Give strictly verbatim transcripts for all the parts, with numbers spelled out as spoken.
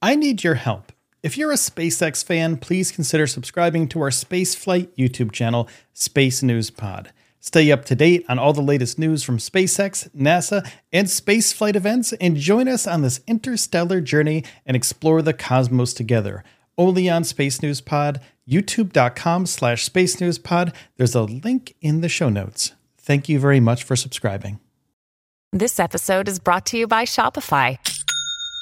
I need your help. If you're a SpaceX fan, please consider subscribing to our Spaceflight YouTube channel, Space News Pod. Stay up to date on all the latest news from SpaceX, NASA, and spaceflight events, and join us on this interstellar journey and explore the cosmos together. Only on Space News Pod, youtube.com slash Space News Pod. There's a link in the show notes. Thank you very much for subscribing. This episode is brought to you by Shopify.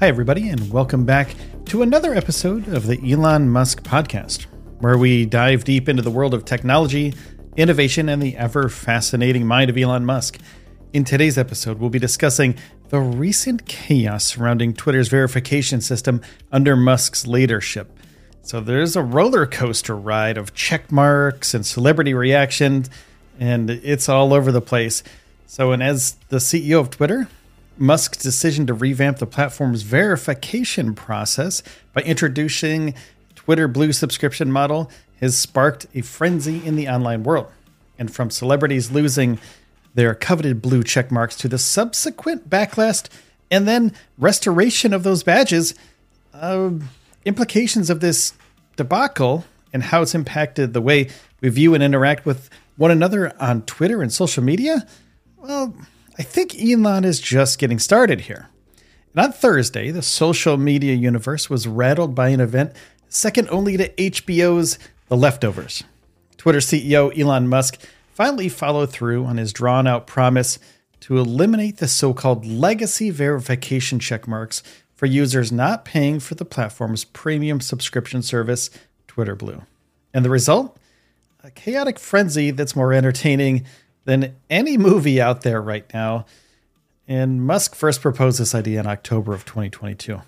Hi, everybody, and welcome back to another episode of the Elon Musk podcast, where we dive deep into the world of technology, innovation, and the ever-fascinating mind of Elon Musk. In today's episode, we'll be discussing the recent chaos surrounding Twitter's verification system under Musk's leadership. So there's a roller coaster ride of check marks and celebrity reactions, and it's all over the place. So, and as the C E O of Twitter, Musk's decision to revamp the platform's verification process by introducing Twitter Blue subscription model has sparked a frenzy in the online world. And from celebrities losing their coveted blue check marks to the subsequent backlash and then restoration of those badges, uh, implications of this debacle and how it's impacted the way we view and interact with one another on Twitter and social media, well, I think Elon is just getting started here. And on Thursday, the social media universe was rattled by an event second only to H B O's The Leftovers. Twitter C E O Elon Musk finally followed through on his drawn-out promise to eliminate the so-called legacy verification checkmarks for users not paying for the platform's premium subscription service, Twitter Blue. And the result? A chaotic frenzy that's more entertaining than any movie out there right now. And Musk first proposed this idea in October of twenty twenty-two.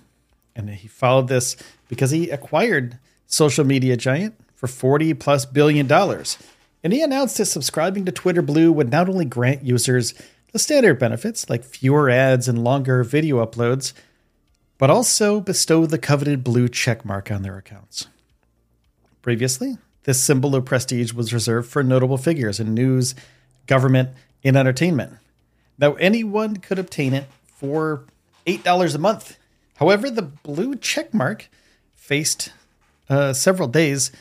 And he followed this because he acquired social media giant for forty plus billion dollars. And he announced that subscribing to Twitter Blue would not only grant users the standard benefits like fewer ads and longer video uploads, but also bestow the coveted blue checkmark on their accounts. Previously, this symbol of prestige was reserved for notable figures in news, government, and entertainment. Now, anyone could obtain it for eight dollars a month. However, the blue checkmark faced uh, several days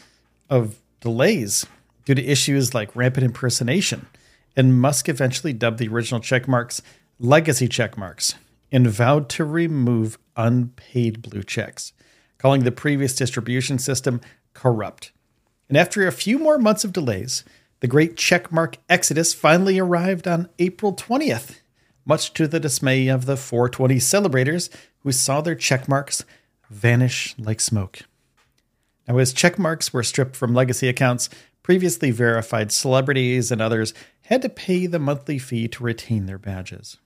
of delays due to issues like rampant impersonation, and Musk eventually dubbed the original checkmarks legacy checkmarks and vowed to remove unpaid blue checks, calling the previous distribution system corrupt. And after a few more months of delays, the great checkmark exodus finally arrived on April twentieth, much to the dismay of the four twenty celebrators who saw their checkmarks vanish like smoke. Now, as checkmarks were stripped from legacy accounts, previously verified celebrities and others had to pay the monthly fee to retain their badges.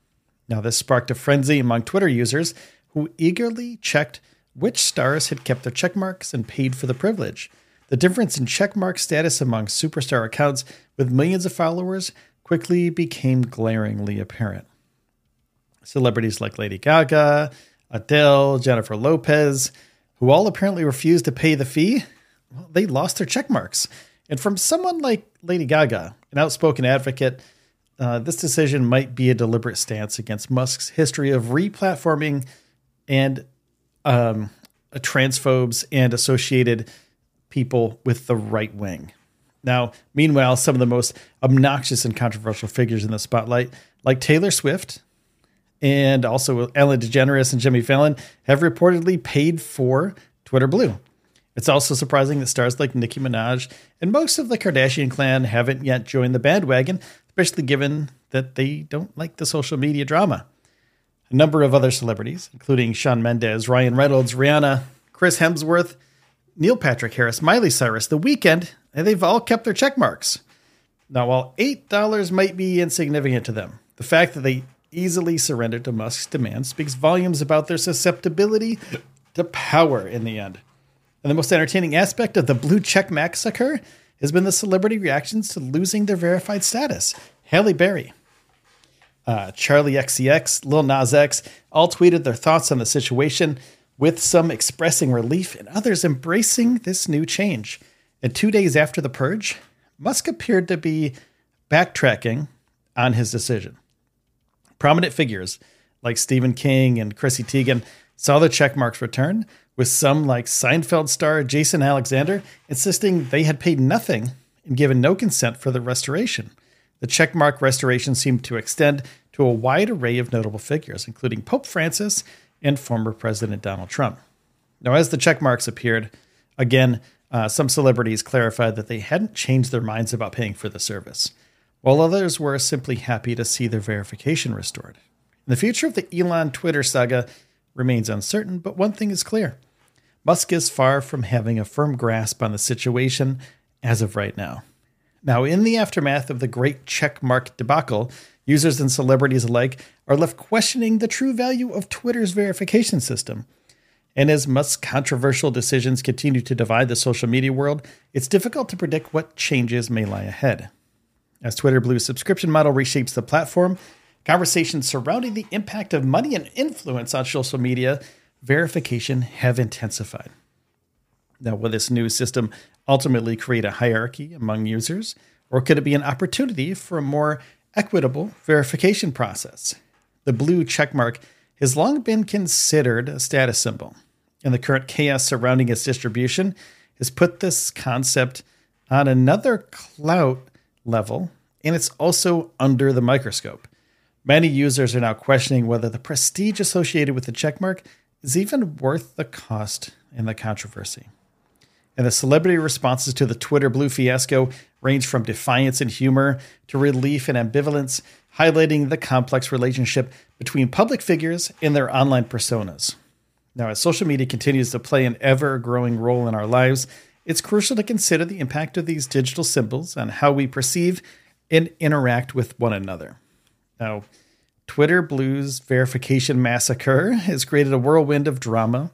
Now, this sparked a frenzy among Twitter users who eagerly checked which stars had kept their checkmarks and paid for the privilege. The difference in checkmark status among superstar accounts with millions of followers quickly became glaringly apparent. Celebrities like Lady Gaga, Adele, Jennifer Lopez, who all apparently refused to pay the fee, well, they lost their checkmarks. And from someone like Lady Gaga, an outspoken advocate, uh, this decision might be a deliberate stance against Musk's history of replatforming and um, transphobes and associated people with the right wing. Now, meanwhile, some of the most obnoxious and controversial figures in the spotlight, like Taylor Swift and also Ellen DeGeneres and Jimmy Fallon, have reportedly paid for Twitter Blue. It's also surprising that stars like Nicki Minaj and most of the Kardashian clan haven't yet joined the bandwagon, especially given that they don't like the social media drama. A number of other celebrities, including Shawn Mendes, Ryan Reynolds, Rihanna, Chris Hemsworth, Neil Patrick Harris, Miley Cyrus, The Weeknd, and they've all kept their check marks. Now, while eight dollars might be insignificant to them, the fact that they easily surrendered to Musk's demands speaks volumes about their susceptibility to power in the end. And the most entertaining aspect of the blue check massacre has been the celebrity reactions to losing their verified status. Halle Berry, uh, Charlie X C X, Lil Nas X all tweeted their thoughts on the situation, with some expressing relief and others embracing this new change. And two days after the purge, Musk appeared to be backtracking on his decision. Prominent figures like Stephen King and Chrissy Teigen saw the check marks return, with some like Seinfeld star Jason Alexander insisting they had paid nothing and given no consent for the restoration. The checkmark restoration seemed to extend to a wide array of notable figures, including Pope Francis and former President Donald Trump. Now, as the checkmarks appeared, again, uh, some celebrities clarified that they hadn't changed their minds about paying for the service, while others were simply happy to see their verification restored. And the future of the Elon Twitter saga remains uncertain, but one thing is clear. Musk is far from having a firm grasp on the situation as of right now. Now, in the aftermath of the great checkmark debacle, users and celebrities alike are left questioning the true value of Twitter's verification system. And as Musk's controversial decisions continue to divide the social media world, it's difficult to predict what changes may lie ahead. As Twitter Blue's subscription model reshapes the platform, conversations surrounding the impact of money and influence on social media verification have intensified. Now, will this new system ultimately create a hierarchy among users, or could it be an opportunity for a more equitable verification process? The blue checkmark has long been considered a status symbol, and the current chaos surrounding its distribution has put this concept on another clout level, and it's also under the microscope. Many users are now questioning whether the prestige associated with the checkmark is even worth the cost and the controversy. And the celebrity responses to the Twitter Blue fiasco range from defiance and humor to relief and ambivalence, highlighting the complex relationship between public figures and their online personas. Now, as social media continues to play an ever-growing role in our lives, it's crucial to consider the impact of these digital symbols on how we perceive and interact with one another. Now, Twitter Blue's verification massacre has created a whirlwind of drama,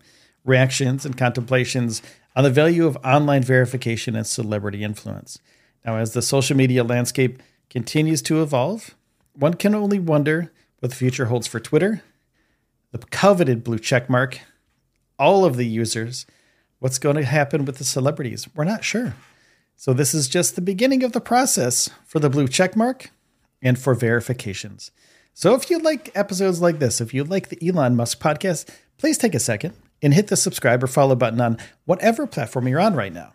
reactions, and contemplations on the value of online verification and celebrity influence. Now, as the social media landscape continues to evolve, one can only wonder what the future holds for Twitter, the coveted blue checkmark, all of the users, what's going to happen with the celebrities. We're not sure. So this is just the beginning of the process for the blue checkmark and for verifications. So if you like episodes like this, if you like the Elon Musk podcast, please take a second and hit the subscribe or follow button on whatever platform you're on right now.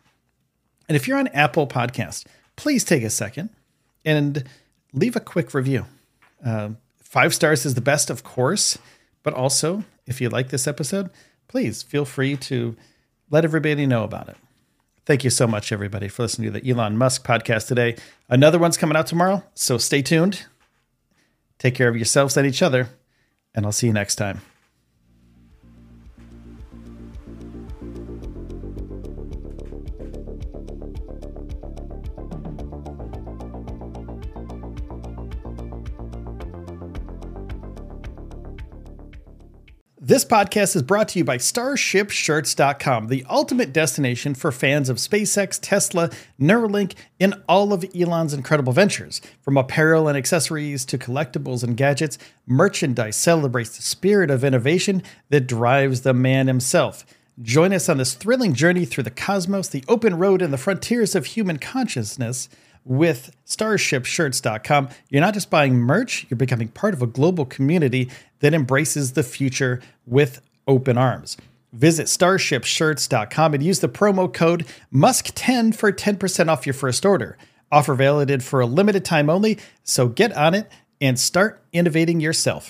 And if you're on Apple Podcasts, please take a second and leave a quick review. Uh, five stars is the best, of course, but also if you like this episode, please feel free to let everybody know about it. Thank you so much, everybody, for listening to the Elon Musk podcast today. Another one's coming out tomorrow, so stay tuned. Take care of yourselves and each other, and I'll see you next time. This podcast is brought to you by Starship Shirts dot com, the ultimate destination for fans of SpaceX, Tesla, Neuralink, and all of Elon's incredible ventures. From apparel and accessories to collectibles and gadgets, merchandise celebrates the spirit of innovation that drives the man himself. Join us on this thrilling journey through the cosmos, the open road, and the frontiers of human consciousness. With Starship Shirts dot com, you're not just buying merch, you're becoming part of a global community that embraces the future with open arms. Visit Starship Shirts dot com and use the promo code Musk ten for ten percent off your first order. Offer valid for a limited time only, so get on it and start innovating yourself.